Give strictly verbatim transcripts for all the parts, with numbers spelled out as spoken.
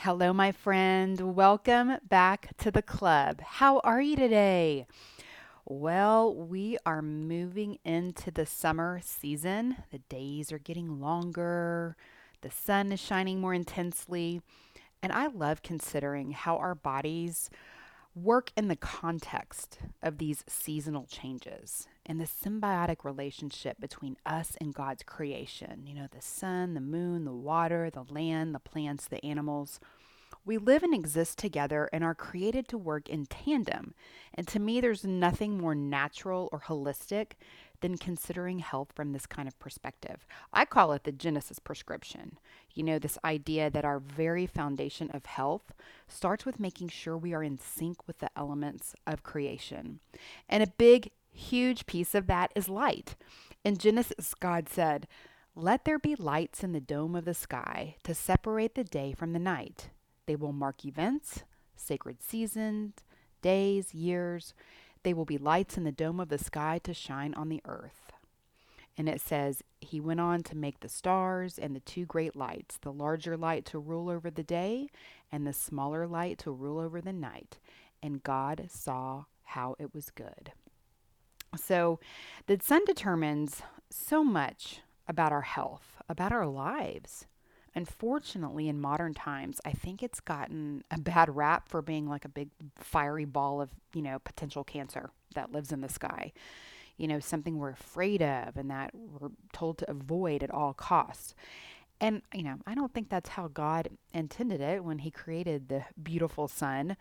Hello, my friend. Welcome back to the club. How are you today? Well, we are moving into the summer season. The days are getting longer. The sun is shining more intensely. And I love considering how our bodies work in the context of these seasonal changes and the symbiotic relationship between us and God's creation. You know, the sun, the moon, the water, the land, the plants, the animals. We live and exist together and are created to work in tandem. And to me, there's nothing more natural or holistic than considering health from this kind of perspective. I call it the Genesis prescription. You know, this idea that our very foundation of health starts with making sure we are in sync with the elements of creation. And a big, huge piece of that is light. In Genesis, God said, "Let there be lights in the dome of the sky to separate the day from the night. They will mark events, sacred seasons, days, years. They will be lights in the dome of the sky to shine on the earth." And it says, he went on to make the stars and the two great lights, the larger light to rule over the day and the smaller light to rule over the night. And God saw how it was good. So the sun determines so much about our health, about our lives. Unfortunately, in modern times, I think it's gotten a bad rap for being like a big fiery ball of, you know, potential cancer that lives in the sky. You know, something we're afraid of and that we're told to avoid at all costs. And, you know, I don't think that's how God intended it when he created the beautiful sun.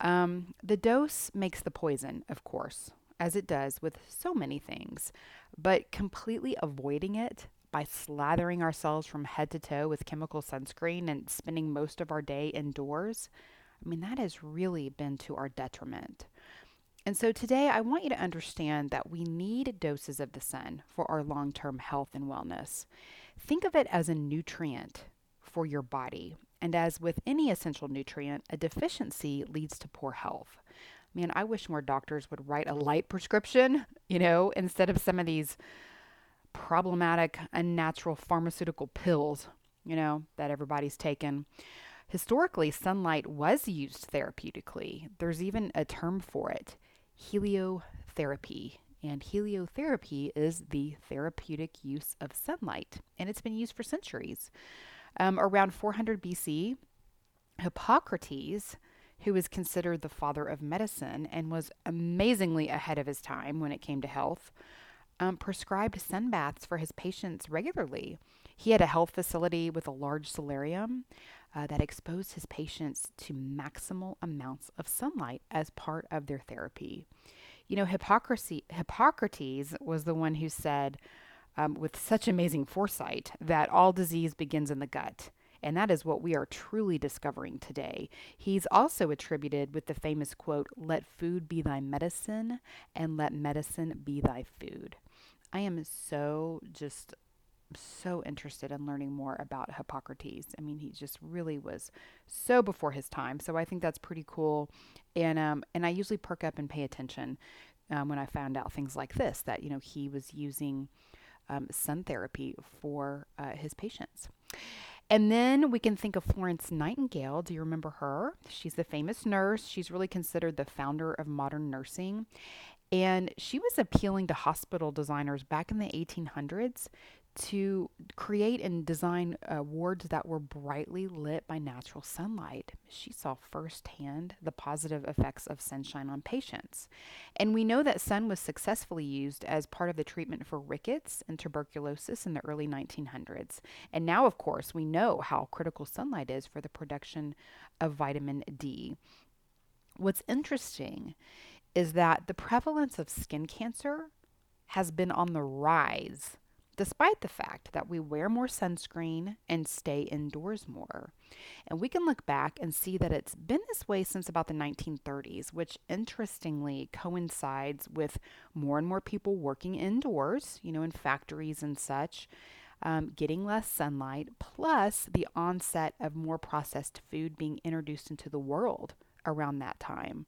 Um, the dose makes the poison, of course, as it does with so many things, but completely avoiding it by slathering ourselves from head to toe with chemical sunscreen and spending most of our day indoors, I mean, that has really been to our detriment. And so today I want you to understand that we need doses of the sun for our long-term health and wellness. Think of it as a nutrient for your body. And as with any essential nutrient, a deficiency leads to poor health. Man, I wish more doctors would write a light prescription, you know, instead of some of these problematic, unnatural pharmaceutical pills, you know, that everybody's taken. Historically, sunlight was used therapeutically. There's even a term for it, heliotherapy. And heliotherapy is the therapeutic use of sunlight, and it's been used for centuries. Um, around four hundred B C, Hippocrates, who is considered the father of medicine and was amazingly ahead of his time when it came to health, Um, prescribed sun baths for his patients regularly. He had a health facility with a large solarium uh, that exposed his patients to maximal amounts of sunlight as part of their therapy. You know, Hippocracy, Hippocrates was the one who said, um, with such amazing foresight, that all disease begins in the gut. And that is what we are truly discovering today. He's also attributed with the famous quote, "Let food be thy medicine, and let medicine be thy food." I am so just so interested in learning more about Hippocrates. I mean, he just really was so before his time. So I think that's pretty cool. And um, and I usually perk up and pay attention um, when I found out things like this, that, you know, he was using um, sun therapy for uh, his patients. And then we can think of Florence Nightingale. Do you remember her? She's the famous nurse. She's really considered the founder of modern nursing. And she was appealing to hospital designers back in the eighteen hundreds to create and design uh, wards that were brightly lit by natural sunlight. She saw firsthand the positive effects of sunshine on patients. And we know that sun was successfully used as part of the treatment for rickets and tuberculosis in the early nineteen hundreds. And now, of course, we know how critical sunlight is for the production of vitamin D. What's interesting is that the prevalence of skin cancer has been on the rise, despite the fact that we wear more sunscreen and stay indoors more. And we can look back and see that it's been this way since about the nineteen thirties, which interestingly coincides with more and more people working indoors, you know, in factories and such, um, getting less sunlight, plus the onset of more processed food being introduced into the world around that time.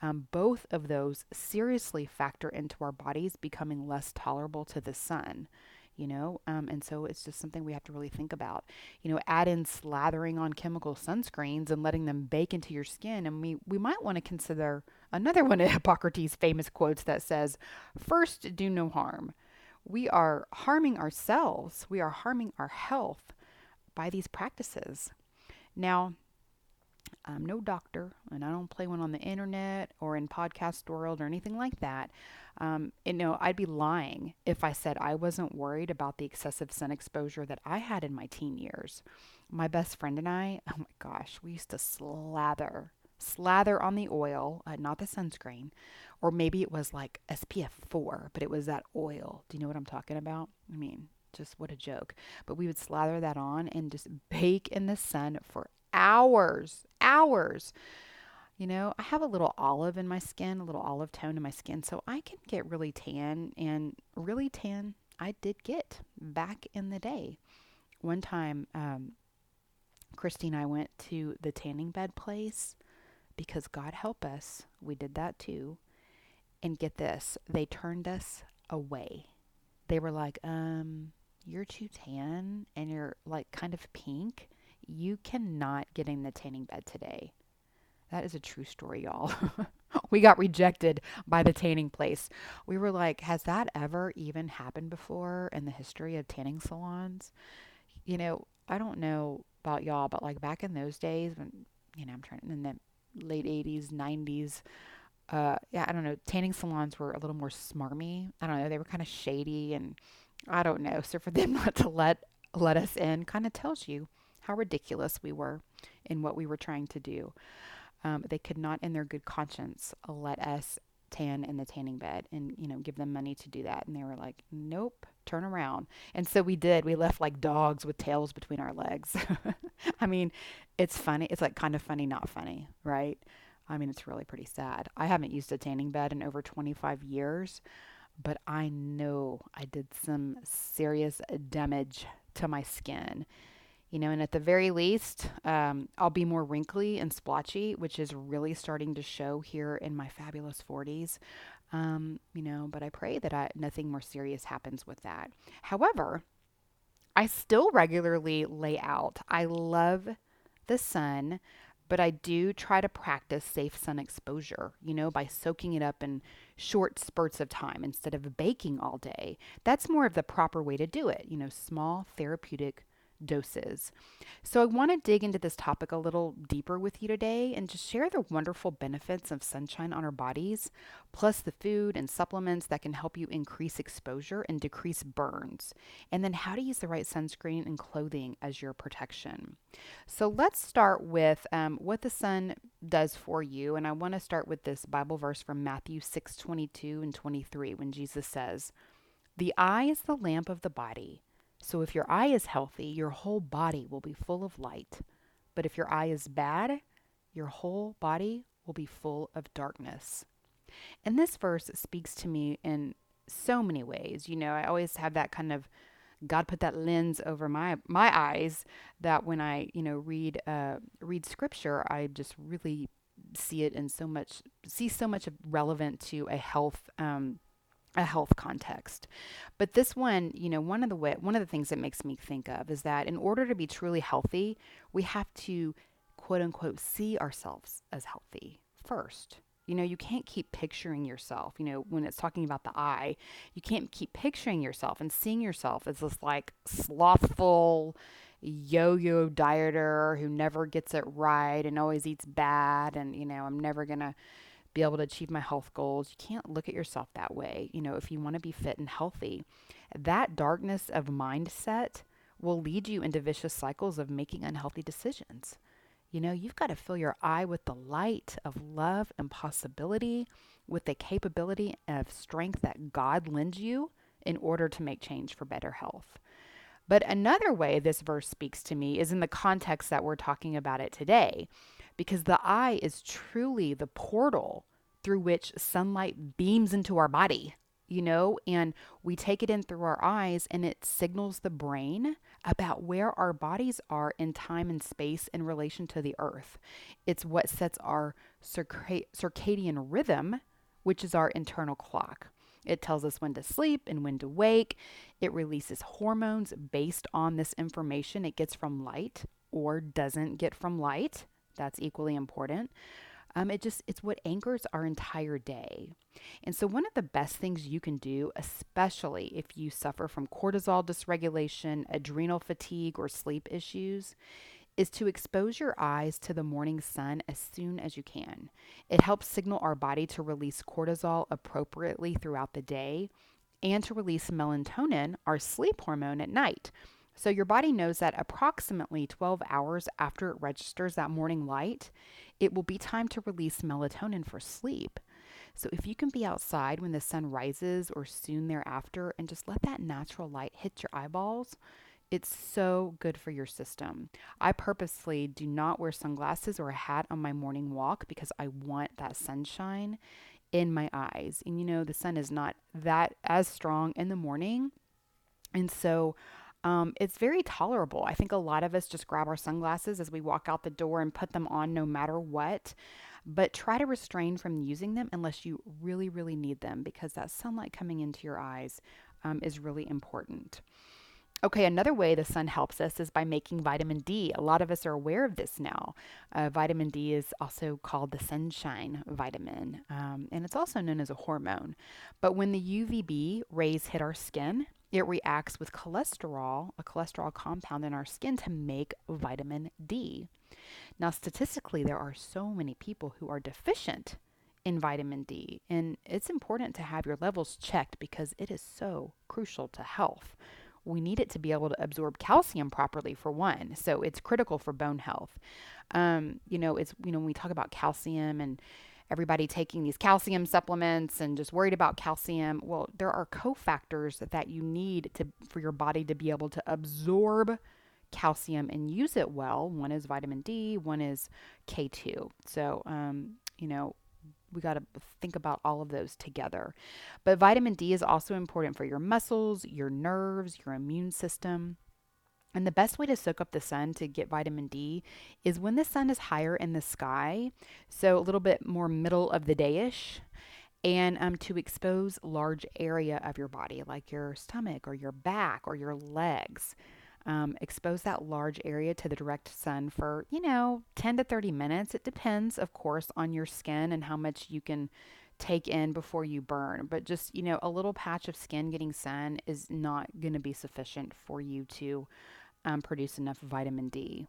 Um, both of those seriously factor into our bodies becoming less tolerable to the sun, you know, um, and so it's just something we have to really think about. You know, add in slathering on chemical sunscreens and letting them bake into your skin, and we, we might want to consider another one of Hippocrates' famous quotes that says, first, do no harm. We are harming ourselves. We are harming our health by these practices. Now, I'm no doctor, and I don't play one on the internet or in podcast world or anything like that. Um, and no, I'd be lying if I said I wasn't worried about the excessive sun exposure that I had in my teen years. My best friend and I, oh my gosh, we used to slather, slather on the oil, uh, not the sunscreen, or maybe it was like S P F four, but it was that oil. Do you know what I'm talking about? I mean, just what a joke. But we would slather that on and just bake in the sun for hours, hours. You know, I have a little olive in my skin, a little olive tone in my skin, so I can get really tan, and really tan I did get back in the day. One time, um, Christy and I went to the tanning bed place because, God help us, we did that too. And get this, they turned us away. They were like, um, you're too tan and you're like kind of pink. You cannot get in the tanning bed today. That is a true story, y'all. We got rejected by the tanning place. We were like, has that ever even happened before in the history of tanning salons? You know, I don't know about y'all, but like back in those days when, you know, I'm trying in the late eighties, nineties, uh, yeah, I don't know. Tanning salons were a little more smarmy. I don't know. They were kind of shady, and I don't know. So for them not to let, let us in kind of tells you how ridiculous we were in what we were trying to do. Um, they could not in their good conscience let us tan in the tanning bed and, you know, give them money to do that. And they were like, nope, turn around. And so we did. We left like dogs with tails between our legs. I mean, it's funny. It's like kind of funny, not funny, right? I mean, it's really pretty sad. I haven't used a tanning bed in over twenty-five years, but I know I did some serious damage to my skin. You know, and at the very least, um, I'll be more wrinkly and splotchy, which is really starting to show here in my fabulous forties. Um, you know, but I pray that I, nothing more serious happens with that. However, I still regularly lay out. I love the sun, but I do try to practice safe sun exposure, you know, by soaking it up in short spurts of time instead of baking all day. That's more of the proper way to do it, you know, small therapeutic doses. So I want to dig into this topic a little deeper with you today and just share the wonderful benefits of sunshine on our bodies, plus the food and supplements that can help you increase exposure and decrease burns, and then how to use the right sunscreen and clothing as your protection. So let's start with um, what the sun does for you, and I want to start with this Bible verse from Matthew six twenty-two and twenty-three when Jesus says, "The eye is the lamp of the body. So if your eye is healthy, your whole body will be full of light. But if your eye is bad, your whole body will be full of darkness." And this verse speaks to me in so many ways. You know, I always have that kind of, God put that lens over my my eyes that when I, you know, read uh, read scripture, I just really see it in so much, see so much relevant to a health um a health context. But this one, you know, one of the way, one of the things that makes me think of is that in order to be truly healthy, we have to, quote unquote, see ourselves as healthy first. You know, you can't keep picturing yourself, you know, when it's talking about the eye, you can't keep picturing yourself and seeing yourself as this like slothful yo-yo dieter who never gets it right and always eats bad. And, you know, I'm never going to be able to achieve my health goals. You can't look at yourself that way. You know, if you want to be fit and healthy, that darkness of mindset will lead you into vicious cycles of making unhealthy decisions. You know, you've got to fill your eye with the light of love and possibility, with the capability of strength that God lends you in order to make change for better health. But another way this verse speaks to me is in the context that we're talking about it today, because the eye is truly the portal through which sunlight beams into our body, you know, and we take it in through our eyes, and it signals the brain about where our bodies are in time and space in relation to the earth. It's what sets our circa- circadian rhythm, which is our internal clock. It tells us when to sleep and when to wake. It releases hormones based on this information it gets from light or doesn't get from light. That's equally important. Um, it just, it's what anchors our entire day. And so one of the best things you can do, especially if you suffer from cortisol dysregulation, adrenal fatigue, or sleep issues, is to expose your eyes to the morning sun as soon as you can. It helps signal our body to release cortisol appropriately throughout the day and to release melatonin, our sleep hormone, at night. So your body knows that approximately twelve hours after it registers that morning light, it will be time to release melatonin for sleep. So if you can be outside when the sun rises or soon thereafter and just let that natural light hit your eyeballs, it's so good for your system. I purposely do not wear sunglasses or a hat on my morning walk because I want that sunshine in my eyes. And you know, the sun is not that as strong in the morning. And so Um, it's very tolerable. I think a lot of us just grab our sunglasses as we walk out the door and put them on no matter what, but try to restrain from using them unless you really, really need them, because that sunlight coming into your eyes um, is really important. Okay, another way the sun helps us is by making vitamin D. A lot of us are aware of this now. Uh, vitamin D is also called the sunshine vitamin, um, and it's also known as a hormone. But when the U V B rays hit our skin, it reacts with cholesterol, a cholesterol compound in our skin, to make vitamin D. Now, statistically, there are so many people who are deficient in vitamin D, and it's important to have your levels checked because it is so crucial to health. We need it to be able to absorb calcium properly, for one. So it's critical for bone health. Um, you know, it's, you know, when we talk about calcium and everybody taking these calcium supplements and just worried about calcium, well, there are cofactors that, that you need to for your body to be able to absorb calcium and use it well. One is vitamin D, one is K two. So, um, you know, we got to think about all of those together. But vitamin D is also important for your muscles, your nerves, your immune system. And the best way to soak up the sun to get vitamin D is when the sun is higher in the sky, so a little bit more middle of the day-ish, and um, to expose large area of your body, like your stomach or your back or your legs. Um, expose that large area to the direct sun for, you know, ten to thirty minutes. It depends, of course, on your skin and how much you can take in before you burn. But just, you know, a little patch of skin getting sun is not going to be sufficient for you to um, produce enough vitamin D.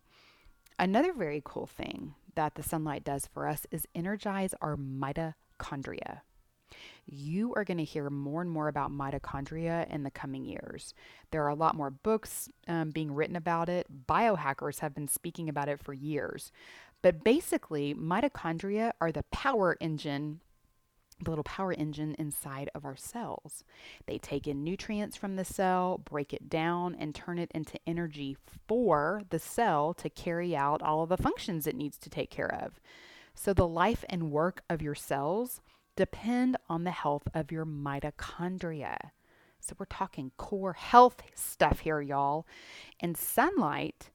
Another very cool thing that the sunlight does for us is energize our mitochondria. You are going to hear more and more about mitochondria in the coming years. There are a lot more books um, being written about it. Biohackers have been speaking about it for years. But basically, mitochondria are the power engine the little power engine inside of our cells. They take in nutrients from the cell, break it down, and turn it into energy for the cell to carry out all of the functions it needs to take care of. So the life and work of your cells depend on the health of your mitochondria. So we're talking core health stuff here, y'all. And sunlight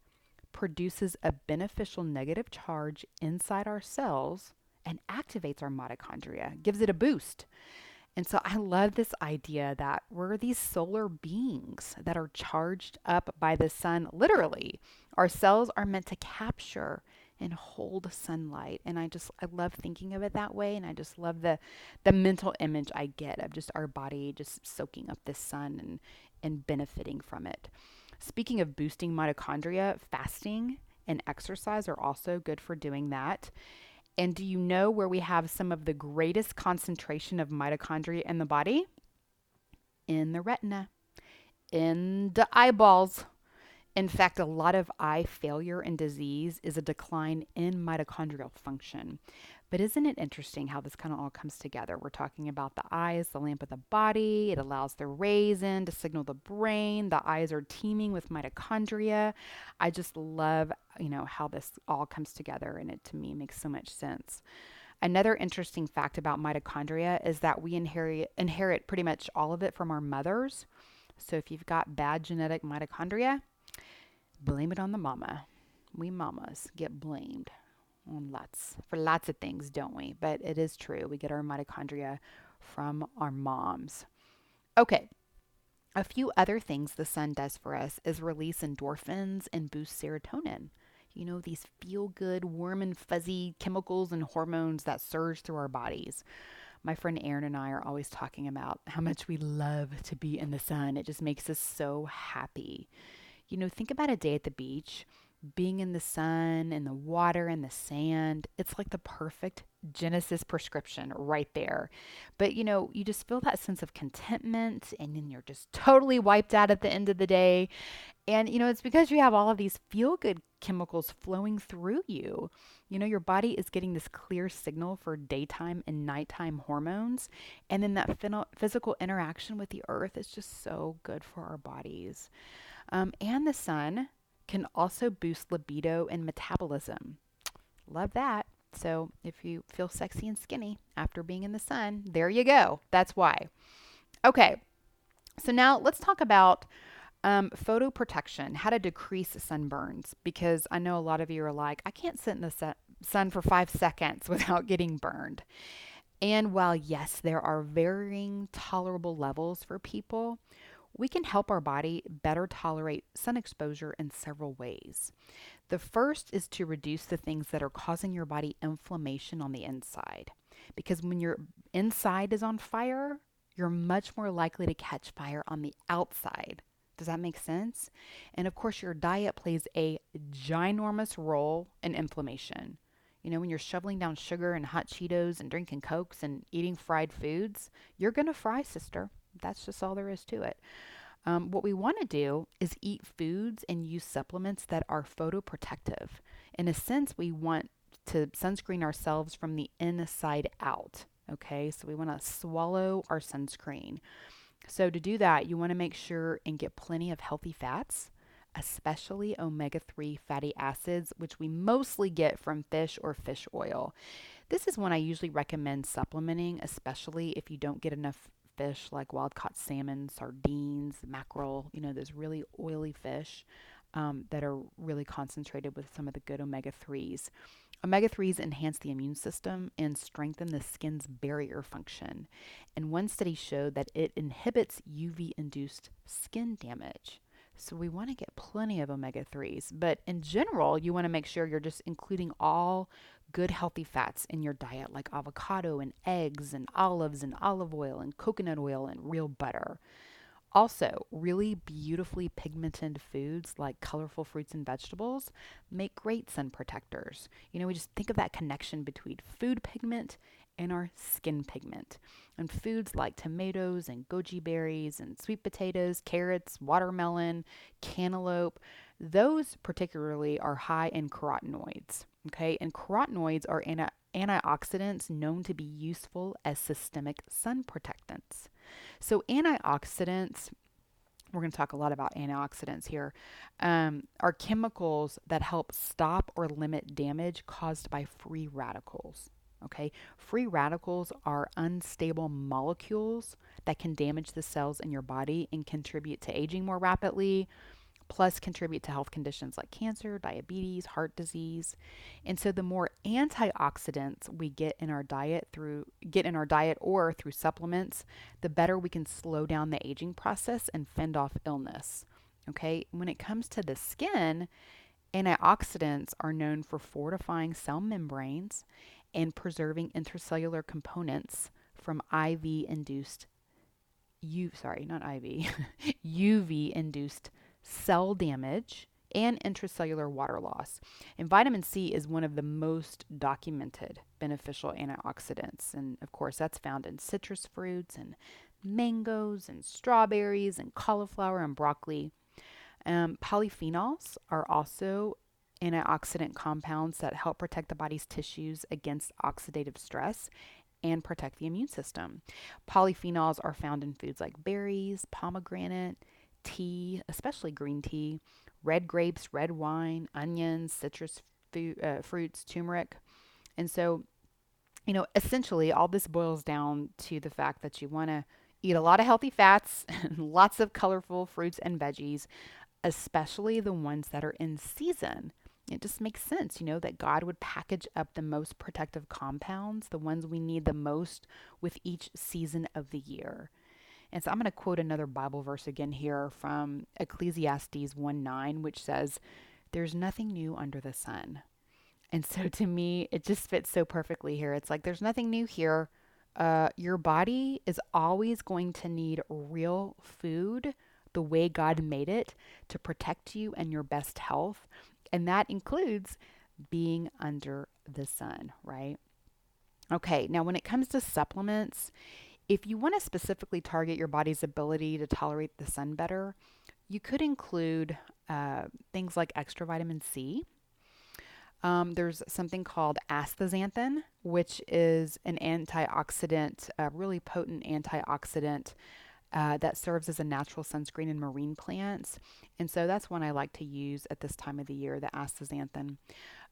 produces a beneficial negative charge inside our cells and activates our mitochondria, gives it a boost. And so I love this idea that we're these solar beings that are charged up by the sun, literally. Our cells are meant to capture and hold sunlight. And I just, I love thinking of it that way. And I just love the, the mental image I get of just our body just soaking up the sun and, and benefiting from it. Speaking of boosting mitochondria, fasting and exercise are also good for doing that. And do you know where we have some of the greatest concentration of mitochondria in the body? In the retina, in the eyeballs. In fact, a lot of eye failure and disease is a decline in mitochondrial function. But isn't it interesting how this kind of all comes together? We're talking about the eye is the lamp of the body. It allows the rays in to signal the brain. The eyes are teeming with mitochondria. I just love, you know, how this all comes together, and it to me makes so much sense. Another interesting fact about mitochondria is that we inherit inherit pretty much all of it from our mothers. So if you've got bad genetic mitochondria, blame it on the mama. We mamas get blamed on lots for lots of things, don't we? But it is true. We get our mitochondria from our moms. Okay. A few other things the sun does for us is release endorphins and boost serotonin. You know, these feel-good, warm and fuzzy chemicals and hormones that surge through our bodies. My friend Aaron and I are always talking about how much we love to be in the sun. It just makes us so happy. You know, think about a day at the beach, being in the sun, in the water, in the sand. It's like the perfect Genesis prescription right there. But, you know, you just feel that sense of contentment, and then you're just totally wiped out at the end of the day. And, you know, it's because you have all of these feel-good chemicals flowing through you. You know, your body is getting this clear signal for daytime and nighttime hormones. And then that ph- physical interaction with the earth is just so good for our bodies. Um, and the sun can also boost libido and metabolism. Love that. So if you feel sexy and skinny after being in the sun, there you go. That's why. Okay. So now let's talk about um, photoprotection, how to decrease sunburns, because I know a lot of you are like, I can't sit in the su- sun for five seconds without getting burned. And while, yes, there are varying tolerable levels for people, we can help our body better tolerate sun exposure in several ways. The first is to reduce the things that are causing your body inflammation on the inside. Because when your inside is on fire, you're much more likely to catch fire on the outside. Does that make sense? And of course, your diet plays a ginormous role in inflammation. You know, when you're shoveling down sugar and hot Cheetos and drinking Cokes and eating fried foods, you're going to fry, sister. That's just all there is to it. Um, what we want to do is eat foods and use supplements that are photoprotective. In a sense, we want to sunscreen ourselves from the inside out. Okay, so we want to swallow our sunscreen. So to do that, you want to make sure and get plenty of healthy fats, especially omega three fatty acids, which we mostly get from fish or fish oil. This is one I usually recommend supplementing, especially if you don't get enough fish like wild-caught salmon, sardines, mackerel, you know, those really oily fish um, that are really concentrated with some of the good omega threes. Omega threes enhance the immune system and strengthen the skin's barrier function. And one study showed that it inhibits U V-induced skin damage. So we want to get plenty of omega threes. But in general, you want to make sure you're just including all good healthy fats in your diet, like avocado and eggs and olives and olive oil and coconut oil and real butter. Also, really beautifully pigmented foods like colorful fruits and vegetables make great sun protectors. You know, we just think of that connection between food pigment and our skin pigment. And foods like tomatoes and goji berries and sweet potatoes, carrots, watermelon, cantaloupe, those particularly are high in carotenoids. Okay, and carotenoids are anti- antioxidants known to be useful as systemic sun protectants. So antioxidants, we're going to talk a lot about antioxidants here, um, are chemicals that help stop or limit damage caused by free radicals. Okay, free radicals are unstable molecules that can damage the cells in your body and contribute to aging more rapidly, plus contribute to health conditions like cancer, diabetes, heart disease. And so the more antioxidants we get in our diet through get in our diet or through supplements, the better we can slow down the aging process and fend off illness. Okay? When it comes to the skin, Antioxidants are known for fortifying cell membranes and preserving intracellular components from I V-induced, U, sorry, not I V, U V-induced cell damage and intracellular water loss. And vitamin C is one of the most documented beneficial antioxidants. And of course, that's found in citrus fruits and mangoes and strawberries and cauliflower and broccoli. Um, polyphenols are also antioxidant compounds that help protect the body's tissues against oxidative stress and protect the immune system. Polyphenols are found in foods like berries, pomegranate, tea, especially green tea, red grapes, red wine, onions, citrus food, uh, fruits, turmeric. And so, you know, essentially all this boils down to the fact that you want to eat a lot of healthy fats, lots of colorful fruits and veggies, especially the ones that are in season. It just makes sense, you know, that God would package up the most protective compounds, the ones we need the most with each season of the year. And so I'm going to quote another Bible verse again here from Ecclesiastes one nine, which says, "There's nothing new under the sun." And so to me, it just fits so perfectly here. It's like, there's nothing new here. Uh, your body is always going to need real food the way God made it to protect you and your best health. And that includes being under the sun, right? Okay, now when it comes to supplements, if you want to specifically target your body's ability to tolerate the sun better, you could include uh, things like extra vitamin C. Um, there's something called astaxanthin, which is an antioxidant, a really potent antioxidant uh, that serves as a natural sunscreen in marine plants. And so that's one I like to use at this time of the year, the astaxanthin.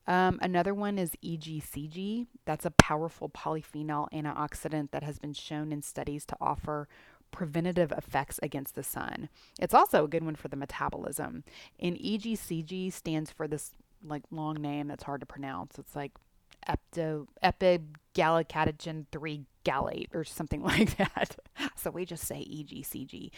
Um, another one is E G C G. That's a powerful polyphenol antioxidant that has been shown in studies to offer preventative effects against the sun. It's also a good one for the metabolism. And E G C G stands for this like long name that's hard to pronounce. It's like epto, epigallocatechin three Galate or something like that. So we just say E G C G.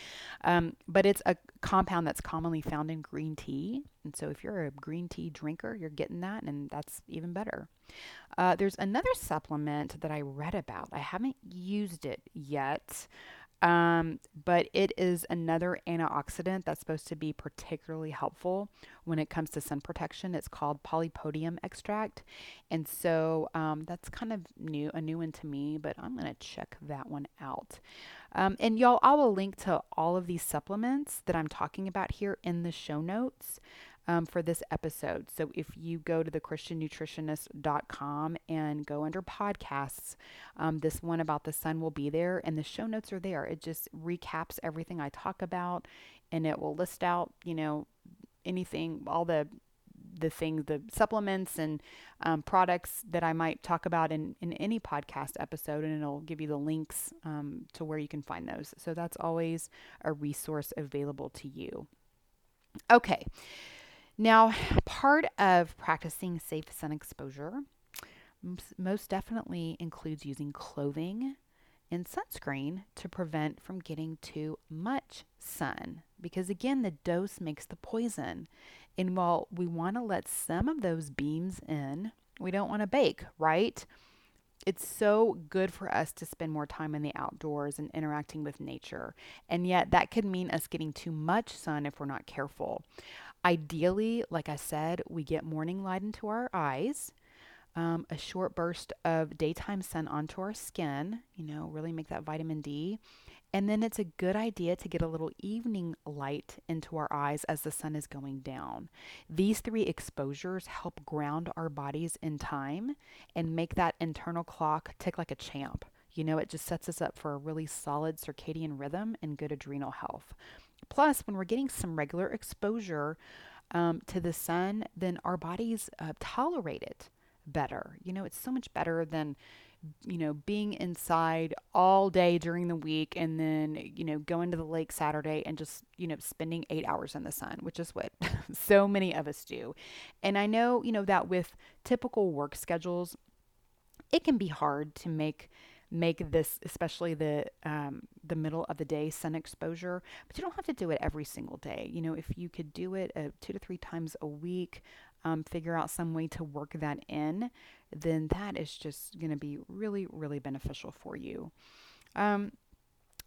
Um, but it's a compound that's commonly found in green tea. And so if you're a green tea drinker, you're getting that, and that's even better. Uh, there's another supplement that I read about. I haven't used it yet. Um, but it is another antioxidant that's supposed to be particularly helpful when it comes to sun protection. It's called polypodium extract. And so um, that's kind of new, a new one to me, but I'm going to check that one out. Um, and y'all, I will link to all of these supplements that I'm talking about here in the show notes um, for this episode. So if you go to the christian nutritionist dot com and go under podcasts, um, this one about the sun will be there and the show notes are there. It just recaps everything I talk about and it will list out, you know, anything, all the the things, the supplements and um, products that I might talk about in, in any podcast episode, and it'll give you the links um, to where you can find those. So that's always a resource available to you. Okay. Now, part of practicing safe sun exposure most definitely includes using clothing and sunscreen to prevent from getting too much sun, because again, the dose makes the poison. And while we want to let some of those beams in, we don't want to bake, right? It's so good for us to spend more time in the outdoors and interacting with nature. And yet that could mean us getting too much sun if we're not careful. Ideally, like I said, we get morning light into our eyes, um, a short burst of daytime sun onto our skin, you know, really make that vitamin D. And then it's a good idea to get a little evening light into our eyes as the sun is going down. These three exposures help ground our bodies in time and make that internal clock tick like a champ. You know, it just sets us up for a really solid circadian rhythm and good adrenal health. Plus, when we're getting some regular exposure um, to the sun, then our bodies uh, tolerate it better. You know, it's so much better than, you know, being inside all day during the week and then, you know, going to the lake Saturday and just, you know, spending eight hours in the sun, which is what so many of us do. And I know, you know, that with typical work schedules, it can be hard to make make this, especially the um, the middle of the day sun exposure, but you don't have to do it every single day. You know, if you could do it uh, two to three times a week, um, figure out some way to work that in, then that is just going to be really, really beneficial for you. Um,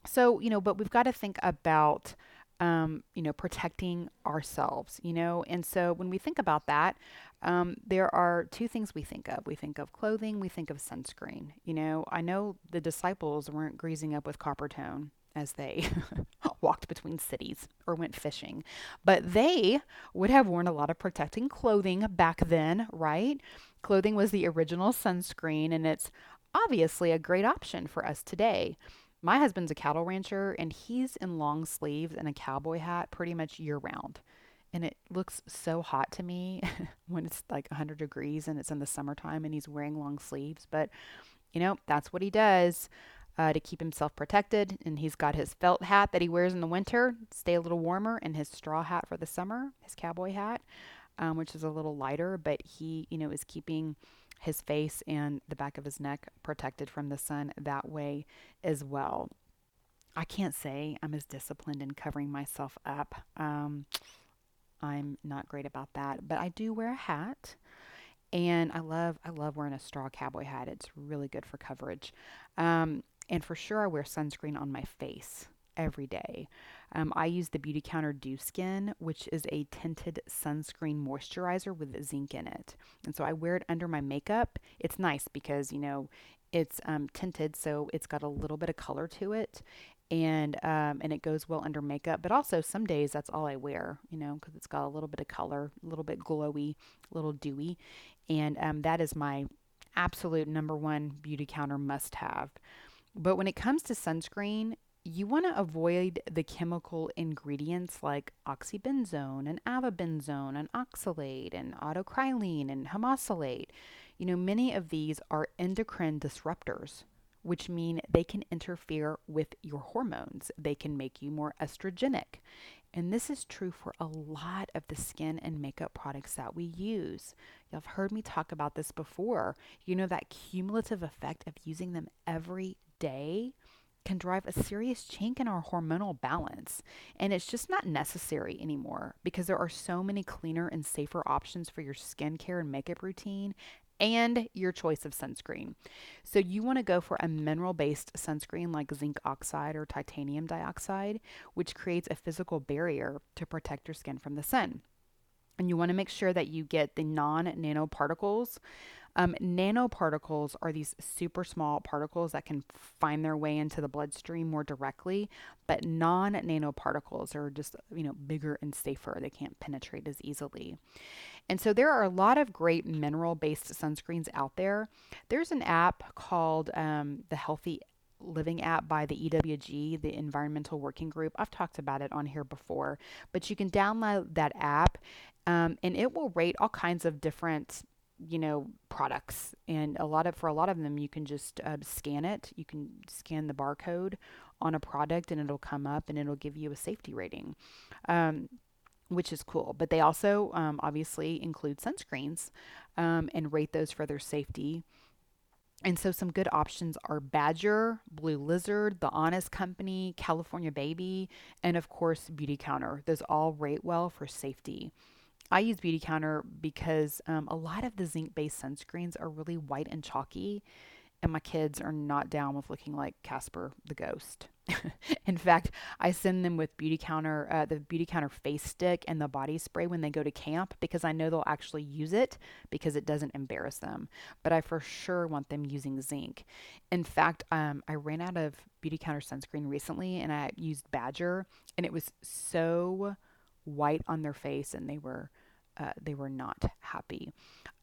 so, you know, but we've got to think about, um, you know, protecting ourselves, you know, and so when we think about that, um, there are two things we think of. We think of clothing, we think of sunscreen. You know, I know the disciples weren't greasing up with copper tone as they walked between cities or went fishing, but they would have worn a lot of protecting clothing back then, right? Clothing was the original sunscreen, and it's obviously a great option for us today. My husband's a cattle rancher, and he's in long sleeves and a cowboy hat pretty much year round. And it looks so hot to me when it's like one hundred degrees and it's in the summertime and he's wearing long sleeves. But, you know, that's what he does uh, to keep himself protected. And he's got his felt hat that he wears in the winter, stay a little warmer, and his straw hat for the summer, his cowboy hat, um, which is a little lighter. But he, you know, is keeping his face and the back of his neck protected from the sun that way as well. I can't say I'm as disciplined in covering myself up. Um, I'm not great about that, but I do wear a hat, and I love, I love wearing a straw cowboy hat. It's really good for coverage. Um, and for sure I wear sunscreen on my face every day. Um, I use the Beautycounter Dew Skin, which is a tinted sunscreen moisturizer with zinc in it. And so I wear it under my makeup. It's nice because, you know, it's um, tinted, so it's got a little bit of color to it, and um, and it goes well under makeup. But also some days that's all I wear, you know, because it's got a little bit of color, a little bit glowy, a little dewy. And um, that is my absolute number one Beautycounter must-have. But when it comes to sunscreen, you want to avoid the chemical ingredients like oxybenzone and avobenzone and oxalate and octocrylene and homosalate. You know, many of these are endocrine disruptors, which mean they can interfere with your hormones. They can make you more estrogenic. And this is true for a lot of the skin and makeup products that we use. You've heard me talk about this before. You know, that cumulative effect of using them every day can drive a serious chink in our hormonal balance. And it's just not necessary anymore because there are so many cleaner and safer options for your skincare and makeup routine and your choice of sunscreen. So you want to go for a mineral-based sunscreen like zinc oxide or titanium dioxide, which creates a physical barrier to protect your skin from the sun. And you want to make sure that you get the non-nanoparticles. Um, nanoparticles are these super small particles that can find their way into the bloodstream more directly, but non-nanoparticles are just, you know, bigger and safer. They can't penetrate as easily. And so there are a lot of great mineral-based sunscreens out there. There's an app called um, the Healthy Living app by the E W G, the Environmental Working Group. I've talked about it on here before, but you can download that app um, and it will rate all kinds of different, you know, products. And a lot of, for a lot of them, you can just uh, scan it. You can scan the barcode on a product and it'll come up and it'll give you a safety rating, um, which is cool. But they also um, obviously include sunscreens um, and rate those for their safety. And so some good options are Badger, Blue Lizard, the Honest Company, California Baby, and of course, Beautycounter. Those all rate well for safety. I use Beautycounter because um, a lot of the zinc-based sunscreens are really white and chalky, and my kids are not down with looking like Casper the Ghost. In fact, I send them with Beautycounter, uh, the Beautycounter face stick and the body spray when they go to camp because I know they'll actually use it because it doesn't embarrass them. But I for sure want them using zinc. In fact, um, I ran out of Beautycounter sunscreen recently and I used Badger, and it was so white on their face and they were Uh, they were not happy.